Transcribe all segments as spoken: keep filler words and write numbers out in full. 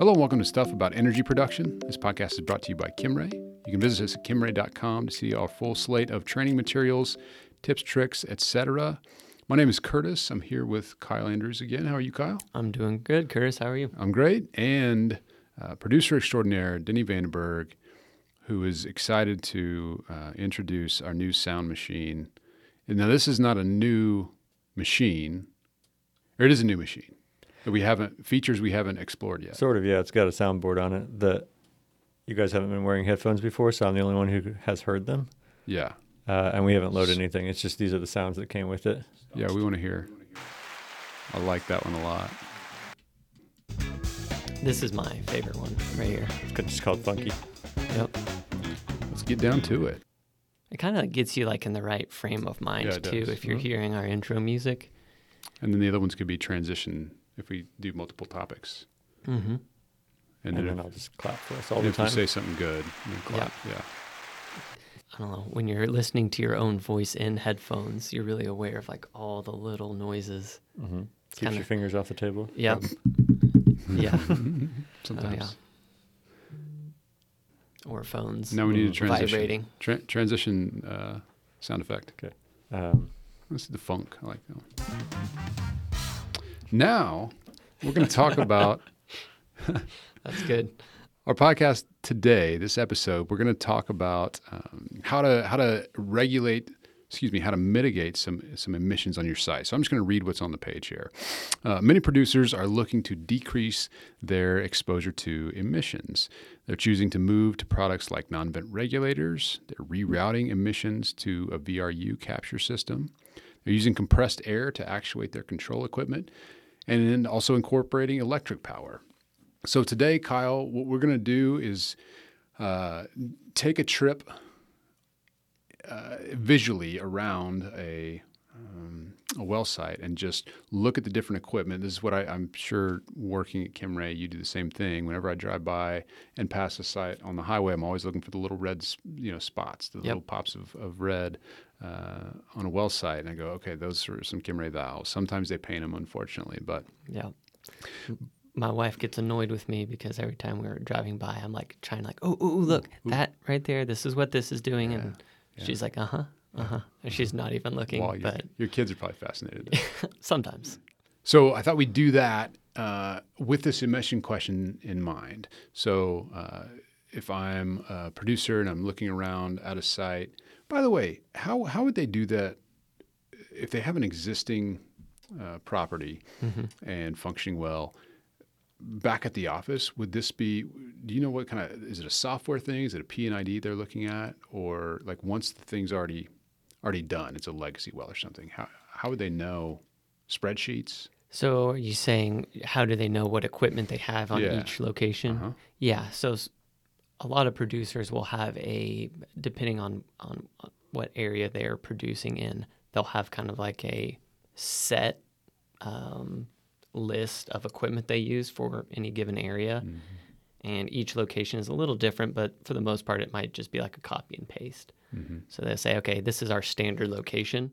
Hello and welcome to Stuff About Energy Production. This podcast is brought to you by Kimray. You can visit us at kimray dot com to see our full slate of training materials, tips, tricks, et cetera. My name is Curtis. I'm here with Kyle Andrews again. How are you, Kyle? I'm doing good, Curtis. How are you? I'm great. And uh, producer extraordinaire, Denny Vandenberg, who is excited to uh, introduce our new sound machine. And now, this is not a new machine, or it is a new machine. That we haven't features we haven't explored yet. Sort of, yeah. It's got a soundboard on it. The you guys haven't been wearing headphones before, so I'm the only one who has heard them. Yeah, uh, and we haven't loaded anything. It's just these are the sounds that came with it. Yeah, we want to hear. I like that one a lot. This is my favorite one right here. It's called funky. Yep. Let's get down to it. It kind of gets you like in the right frame of mind yeah, too, does. if you're mm-hmm. hearing our intro music. And then the other ones could be transition. If we do multiple topics. Mm-hmm. And, and then, then I'll just clap for us all the time. If we say something good, then clap. Yeah. yeah. I don't know. When you're listening to your own voice in headphones, you're really aware of like all the little noises. Mm-hmm. Keeps kinda... your fingers off the table. Yep. yeah. Sometimes. Oh, yeah. Or phones. Now we need a transition. Vibrating. Tra- transition uh, sound effect. Okay. Um, this is the funk. I like that one. Now, we're going to talk about... That's good. Our podcast today, this episode, we're going to talk about um, how to how to regulate, excuse me, how to mitigate some, some emissions on your site. So I'm just going to read what's on the page here. Uh, many producers are looking to decrease their exposure to emissions. They're choosing to move to products like non-vent regulators. They're rerouting emissions to a V R U capture system. They're using compressed air to actuate their control equipment, and then also incorporating electric power. So today, Kyle, what we're going to do is uh, take a trip uh, visually around a, um, a well site and just look at the different equipment. This is what I, I'm sure working at Kimray, you do the same thing. Whenever I drive by and pass a site on the highway, I'm always looking for the little red you know, spots, the yep. little pops of, of red. Uh, on a well site, and I go, okay, those are some Kimray valves. Sometimes they paint them, unfortunately, but yeah. My wife gets annoyed with me because every time we were driving by, I'm like trying to like, oh, ooh, look, ooh. that right there. This is what this is doing, yeah. and yeah. she's like, uh huh, uh huh, and she's not even looking. Well, your, but your kids are probably fascinated. Sometimes. So I thought we'd do that uh, with this emission question in mind. So uh, if I'm a producer and I'm looking around at a site. By the way, how, how would they do that if they have an existing uh, property mm-hmm. and functioning well? Back at the office, would this be, do you know what kind of, is it a software thing? Is it a P and I D they're looking at? Or like once the thing's already already done, it's a legacy well or something, how how would they know? Spreadsheets? So are you saying how do they know what equipment they have on yeah. each location? Uh-huh. Yeah, so... A lot of producers will have a, depending on, on what area they're producing in, they'll have kind of like a set um, list of equipment they use for any given area. Mm-hmm. And each location is a little different, but for the most part, it might just be like a copy and paste. Mm-hmm. So they'll say, okay, this is our standard location,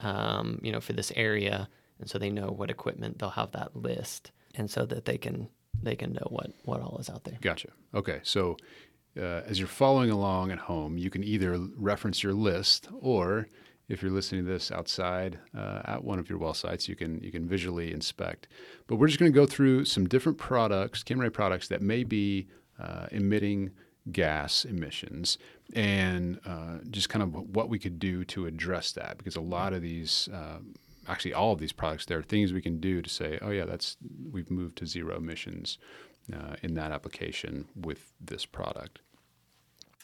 um, you know, for this area. And so they know what equipment, they'll have that list. And so that they can... they can know what, what all is out there. Gotcha. Okay. So uh, as you're following along at home, you can either reference your list or if you're listening to this outside uh, at one of your well sites, you can you can visually inspect. But we're just going to go through some different products, Kimray products, that may be uh, emitting gas emissions and uh, just kind of what we could do to address that because a lot of these uh, – actually all of these products, there are things we can do to say, oh yeah, that's we've moved to zero emissions uh, in that application with this product.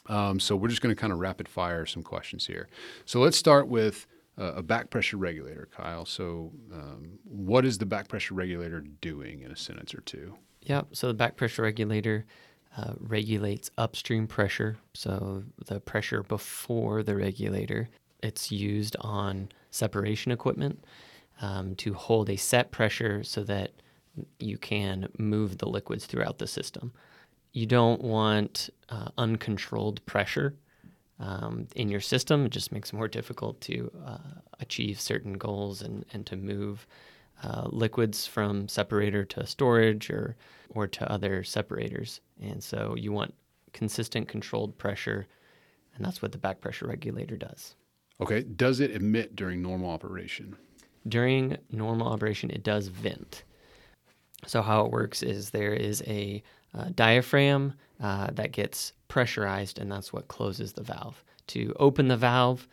Um, so we're just going to kind of rapid fire some questions here. So let's start with uh, a back pressure regulator, Kyle. So um, what is the back pressure regulator doing in a sentence or two? Yeah, so the back pressure regulator uh, regulates upstream pressure, so the pressure before the regulator. It's used on separation equipment um, to hold a set pressure so that you can move the liquids throughout the system. You don't want uh, uncontrolled pressure um, in your system. It just makes it more difficult to uh, achieve certain goals and, and to move uh, liquids from separator to storage or or to other separators. And so you want consistent controlled pressure, and that's what the back pressure regulator does. Okay. Does it emit during normal operation? During normal operation, it does vent. So how it works is there is a uh, diaphragm uh, that gets pressurized, and that's what closes the valve. To open the valve,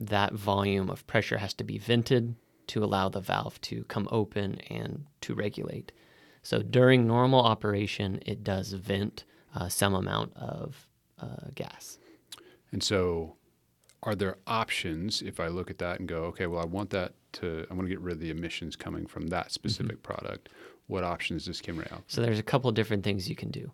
that volume of pressure has to be vented to allow the valve to come open and to regulate. So during normal operation, it does vent uh, some amount of uh, gas. And so are there options if I look at that and go, okay, well, I want that to, I want to get rid of the emissions coming from that specific mm-hmm. product. What options does Kimray offer? So there's a couple of different things you can do.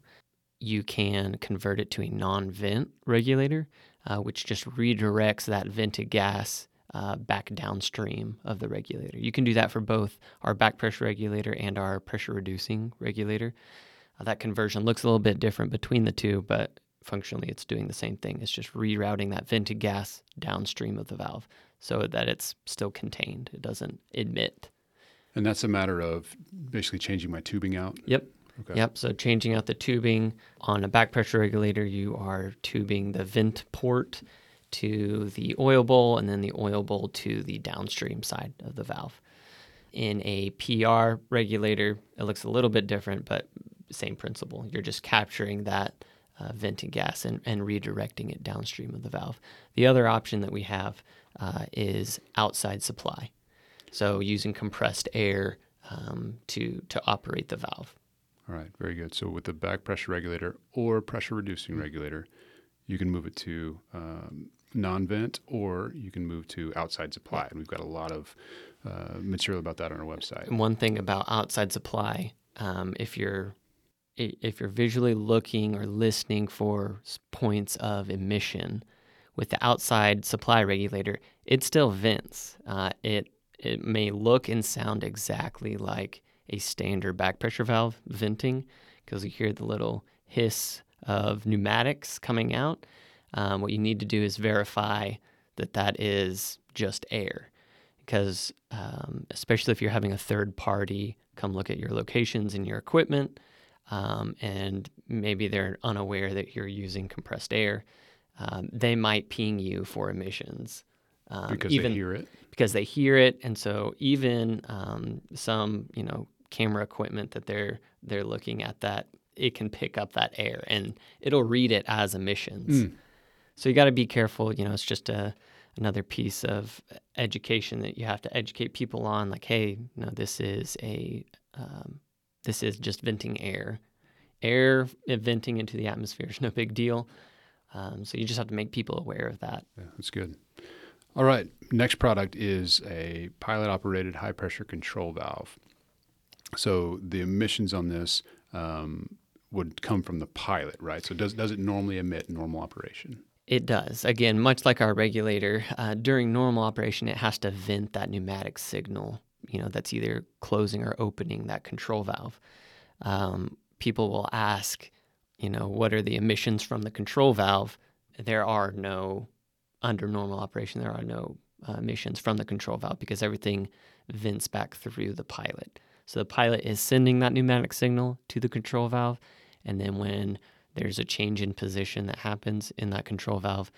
You can convert it to a non-vent regulator, uh, which just redirects that vented gas uh, back downstream of the regulator. You can do that for both our back pressure regulator and our pressure reducing regulator. Uh, that conversion looks a little bit different between the two, but functionally it's doing the same thing. It's just rerouting that vented gas downstream of the valve so that it's still contained. It doesn't emit. And that's a matter of basically changing my tubing out? Yep. Okay. Yep. So changing out the tubing on a back pressure regulator, you are tubing the vent port to the oil bowl and then the oil bowl to the downstream side of the valve. In a P R regulator, it looks a little bit different, but same principle. You're just capturing that uh, venting gas and, and redirecting it downstream of the valve. The other option that we have uh, is outside supply. So using compressed air um, to to operate the valve. All right, very good. So with the back pressure regulator or pressure reducing regulator, you can move it to um, non-vent or you can move to outside supply. And we've got a lot of uh, material about that on our website. And one thing about outside supply, um, if you're if you're visually looking or listening for points of emission, with the outside supply regulator, it still vents. Uh, it It may look and sound exactly like a standard back pressure valve venting because you hear the little hiss of pneumatics coming out. Um, what you need to do is verify that that is just air because um, especially if you're having a third party come look at your locations and your equipment um, and maybe they're unaware that you're using compressed air, um, they might ping you for emissions. Um, because even, they hear it. Because they hear it, and so even um, some, you know, camera equipment that they're they're looking at that, it can pick up that air, and it'll read it as emissions. Mm. So you got to be careful. You know, it's just a another piece of education that you have to educate people on. Like, hey, no, this is a um, this is just venting air. Air venting into the atmosphere is no big deal. Um, so you just have to make people aware of that. Yeah, that's good. All right, next product is a pilot-operated high-pressure control valve. So the emissions on this um, would come from the pilot, right? So does does it normally emit normal operation? It does. Again, much like our regulator, uh, during normal operation, it has to vent that pneumatic signal, you know, that's either closing or opening that control valve. Um, people will ask, you know, what are the emissions from the control valve? There are no... Under normal operation, there are no uh, emissions from the control valve because everything vents back through the pilot. So the pilot is sending that pneumatic signal to the control valve, and then when there's a change in position that happens in that control valve,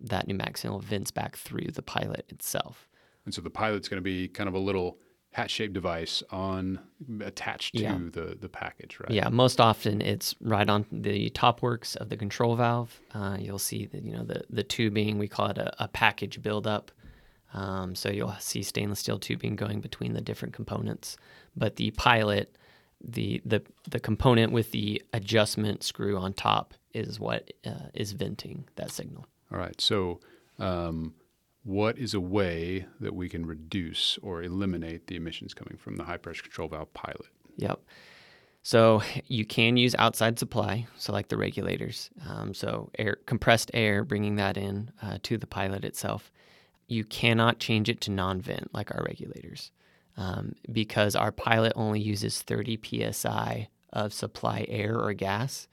that pneumatic signal vents back through the pilot itself. And so the pilot's going to be kind of a little hat-shaped device on attached yeah. to the, the package, right? Yeah, most often it's right on the top works of the control valve. Uh, you'll see the, you know, the, the tubing. We call it a, a package buildup. Um, so you'll see stainless steel tubing going between the different components. But the pilot, the the, the component with the adjustment screw on top is what uh, is venting that signal. All right, so... Um, what is a way that we can reduce or eliminate the emissions coming from the high-pressure control valve pilot? Yep. So you can use outside supply, so like the regulators. Um, so air, compressed air, bringing that in uh, to the pilot itself. You cannot change it to non-vent like our regulators um, because our pilot only uses thirty P S I of supply air or gas.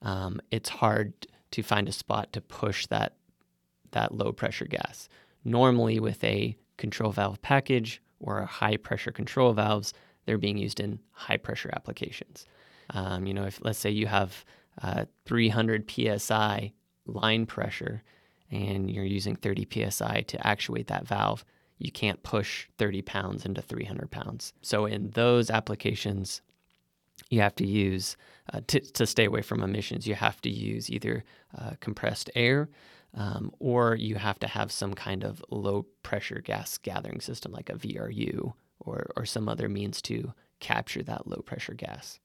Um, it's hard to find a spot to push that that low-pressure gas. Normally with a control valve package or high-pressure control valves, they're being used in high-pressure applications. Um, you know, if let's say you have uh, three hundred P S I line pressure and you're using thirty P S I to actuate that valve, you can't push thirty pounds into three hundred pounds. So in those applications, you have to use, uh, to, to stay away from emissions, you have to use either uh, compressed air um, or you have to have some kind of low-pressure gas gathering system like a V R U or, or some other means to capture that low-pressure gas.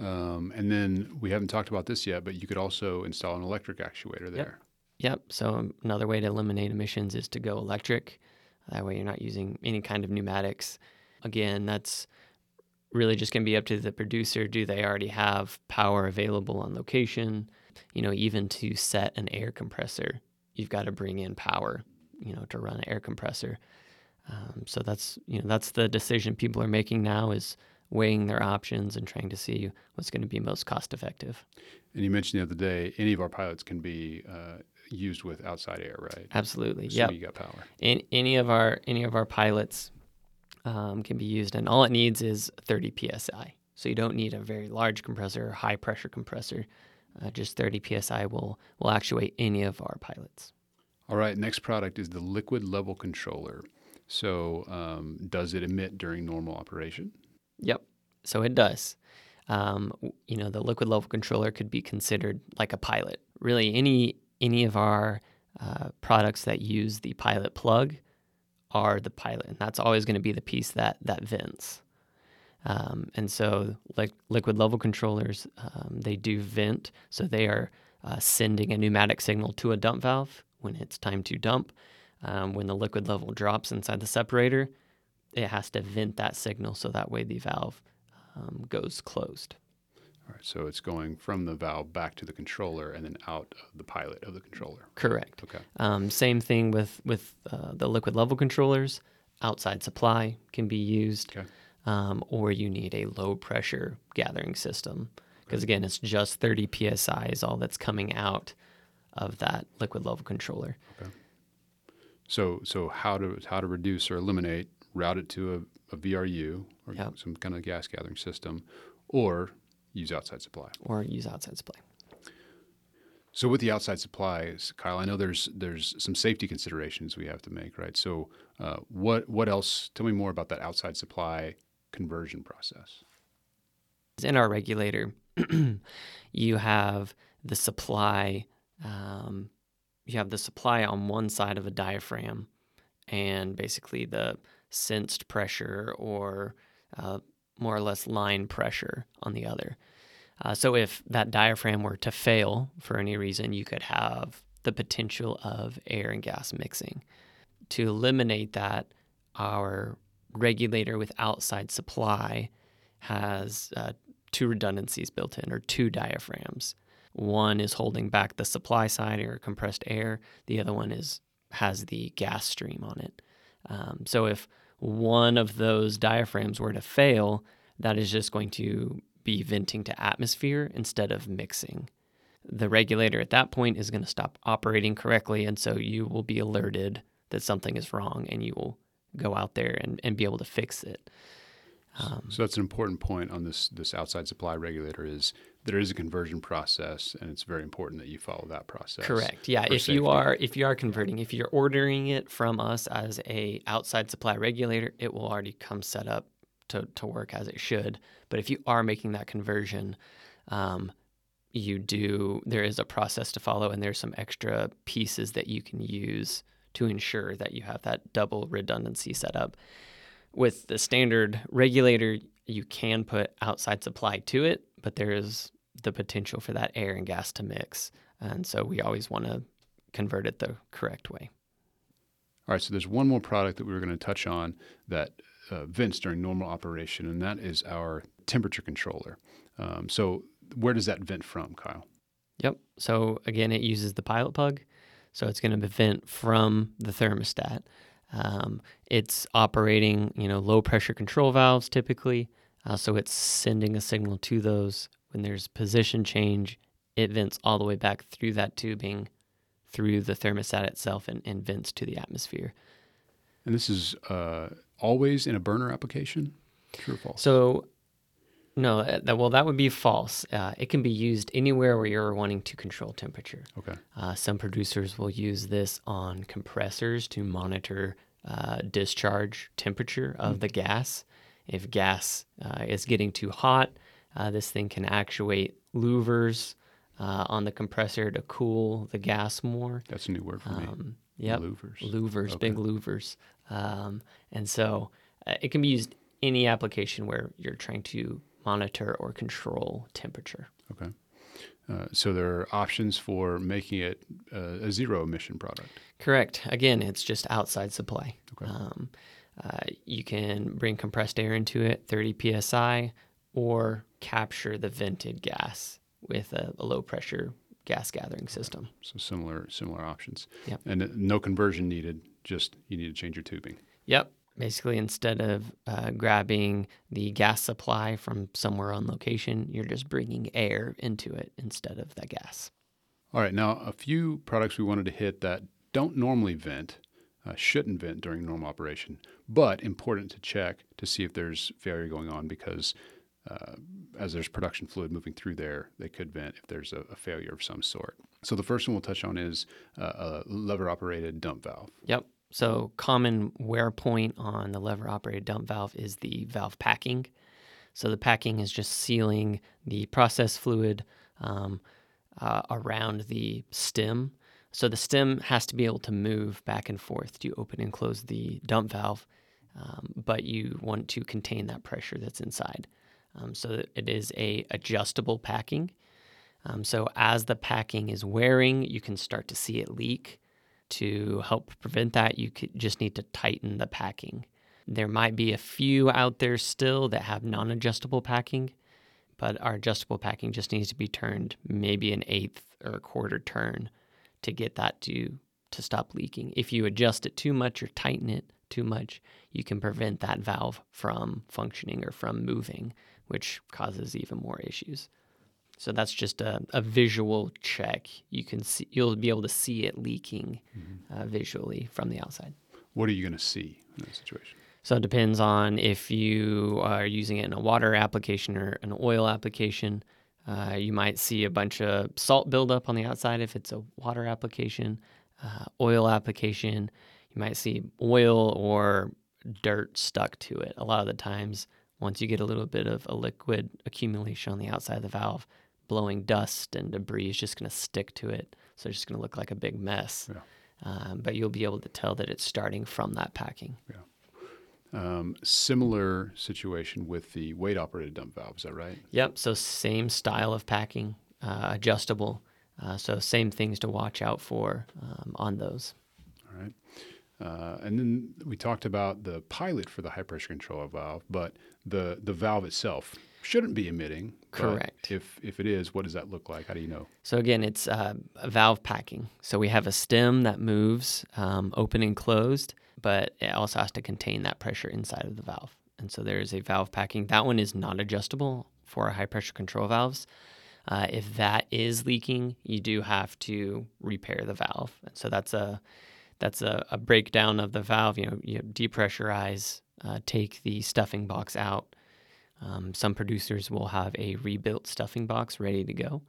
Um, and then we haven't talked about this yet, but you could also install an electric actuator there. Yep. Yep. So another way to eliminate emissions is to go electric. That way you're not using any kind of pneumatics. Again, that's really just going to be up to the producer. Do they already have power available on location? You know, even to set an air compressor, you've got to bring in power, you know, to run an air compressor. Um, so that's, you know, that's the decision people are making now, is weighing their options and trying to see what's going to be most cost effective. And you mentioned the other day, any of our pilots can be uh, used with outside air, right? Absolutely. Yeah. You got power. In, any of our any of our pilots um, can be used, and all it needs is thirty P S I. So you don't need a very large compressor or high pressure compressor. Uh, just thirty P S I will will actuate any of our pilots. All right. Next product is the liquid level controller. So um, does it emit during normal operation? Yep. So it does. Um, you know, the liquid level controller could be considered like a pilot. Really, any any of our uh, products that use the pilot plug are the pilot, and that's always going to be the piece that that vents. Um, and so, like liquid level controllers, um, they do vent, so they are uh, sending a pneumatic signal to a dump valve when it's time to dump. Um, when the liquid level drops inside the separator, it has to vent that signal so that way the valve um, goes closed. All right, so it's going from the valve back to the controller and then out of the pilot of the controller. Correct. Okay. Um, same thing with, with uh, the liquid level controllers. Outside supply can be used, okay. um, or you need a low-pressure gathering system because, again, it's just thirty P S I is all that's coming out of that liquid level controller. Okay. So so how to how to reduce or eliminate, route it to a, a V R U or yep. some kind of gas gathering system, or use outside supply. Or use outside supply. So with the outside supplies, Kyle, I know there's there's some safety considerations we have to make, right? So uh, what what else? Tell me more about that outside supply conversion process. In our regulator, you have the supply. Um, you have the supply on one side of a diaphragm, and basically the sensed pressure or uh, more or less line pressure on the other. Uh, so if that diaphragm were to fail for any reason, you could have the potential of air and gas mixing. To eliminate that, our regulator with outside supply has uh, two redundancies built in, or two diaphragms. One is holding back the supply side or compressed air. The other one is has the gas stream on it. Um, so if one of those diaphragms were to fail, that is just going to be venting to atmosphere instead of mixing. The regulator at that point is going to stop operating correctly, and so you will be alerted that something is wrong, and you will go out there and, and be able to fix it. Um, so that's an important point on this this outside supply regulator is there is a conversion process, and it's very important that you follow that process. Correct. Yeah. If safety. you are if you are converting, if you're ordering it from us as a outside supply regulator, it will already come set up to, to work as it should. But if you are making that conversion, um, you do there is a process to follow, and there's some extra pieces that you can use to ensure that you have that double redundancy set up. With the standard regulator, you can put outside supply to it, but there is the potential for that air and gas to mix. And so we always want to convert it the correct way. All right, so there's one more product that we were going to touch on that uh, vents during normal operation, and that is our temperature controller. Um, so where does that vent from, Kyle? Yep. So again, it uses the pilot plug. So it's going to vent from the thermostat. Um, it's operating, you know, low pressure control valves typically. Uh, so it's sending a signal to those. When there's position change, it vents all the way back through that tubing, through the thermostat itself, and, and vents to the atmosphere. And this is uh, always in a burner application? True or false? So, no, that, well, that would be false. Uh, it can be used anywhere where you're wanting to control temperature. Okay. Uh, some producers will use this on compressors to monitor uh, discharge temperature of mm-hmm. the gas. If gas uh, is getting too hot, uh, this thing can actuate louvers uh, on the compressor to cool the gas more. That's a new word for um, me. Yep. Louvers. Louvers, okay. Big louvers. Um, and so uh, it can be used any application where you're trying to monitor or control temperature. Okay. Uh, so there are options for making it uh, a zero emission product. Correct. Again, it's just outside supply. Okay. Um, uh, you can bring compressed air into it, thirty P S I, or capture the vented gas with a, a low pressure gas gathering system. Okay. So similar, similar options. Yep. And no conversion needed, just you need to change your tubing. Yep. Basically, instead of uh, grabbing the gas supply from somewhere on location, you're just bringing air into it instead of that gas. All right. Now, a few products we wanted to hit that don't normally vent, uh, shouldn't vent during normal operation, but important to check to see if there's failure going on because uh, as there's production fluid moving through there, they could vent if there's a, a failure of some sort. So the first one we'll touch on is uh, a lever-operated dump valve. Yep. So common wear point on the lever-operated dump valve is the valve packing. So the packing is just sealing the process fluid um, uh, around the stem. So the stem has to be able to move back and forth to open and close the dump valve, um, but you want to contain that pressure that's inside. Um, so it is a adjustable packing. Um, so as the packing is wearing, you can start to see it leak. To help prevent that, you could just need to tighten the packing. There might be a few out there still that have non-adjustable packing, but our adjustable packing just needs to be turned maybe an eighth or a quarter turn to get that to, to stop leaking. If you adjust it too much or tighten it too much, you can prevent that valve from functioning or from moving, which causes even more issues. So that's just a, a visual check. You can see, you'll be able to see it leaking mm-hmm. uh, visually from the outside. What are you going to see in that situation? So it depends on if you are using it in a water application or an oil application. Uh, you might see a bunch of salt buildup on the outside if it's a water application, uh, oil application. You might see oil or dirt stuck to it. A lot of the times, once you get a little bit of a liquid accumulation on the outside of the valve, blowing dust and debris is just going to stick to it. So it's just going to look like a big mess. Yeah. Um, but you'll be able to tell that it's starting from that packing. Yeah. Um, similar situation with the weight-operated dump valve, is that right? Yep. So same style of packing, uh, adjustable. Uh, so same things to watch out for um, on those. All right. Uh, and then we talked about the pilot for the high-pressure controller valve, but the, the valve itself shouldn't be emitting. Correct. If if it is, what does that look like? How do you know? So again, it's uh, valve packing. So we have a stem that moves um, open and closed, but it also has to contain that pressure inside of the valve. And so there is a valve packing. That one is not adjustable for our high-pressure control valves. Uh, if that is leaking, you do have to repair the valve. And so that's a... That's a, a breakdown of the valve. You know, you depressurize, uh, take the stuffing box out. Um, some producers will have a rebuilt stuffing box ready to go.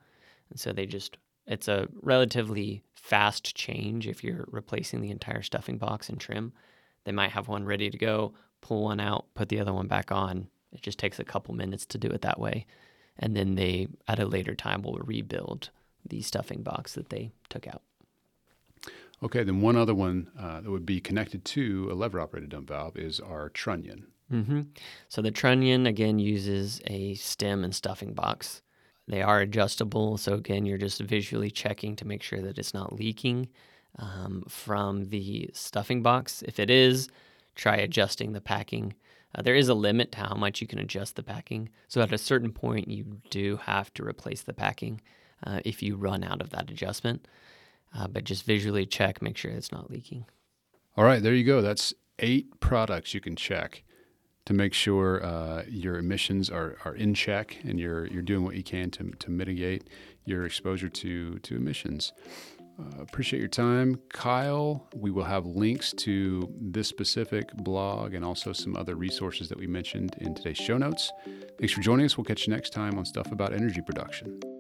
And so they just, it's a relatively fast change if you're replacing the entire stuffing box and trim. They might have one ready to go, pull one out, put the other one back on. It just takes a couple minutes to do it that way. And then they, at a later time, will rebuild the stuffing box that they took out. Okay, then one other one uh, that would be connected to a lever-operated dump valve is our trunnion. Mm-hmm. So the trunnion, again, uses a stem and stuffing box. They are adjustable, so again, you're just visually checking to make sure that it's not leaking um, from the stuffing box. If it is, try adjusting the packing. Uh, there is a limit to how much you can adjust the packing, so at a certain point, you do have to replace the packing uh, if you run out of that adjustment. Uh, but just visually check, make sure it's not leaking. All right, there you go. That's eight products you can check to make sure uh, your emissions are, are in check and you're you're doing what you can to to mitigate your exposure to, to emissions. Uh, appreciate your time, Kyle. We will have links to this specific blog and also some other resources that we mentioned in today's show notes. Thanks for joining us. We'll catch you next time on Stuff About Energy Production.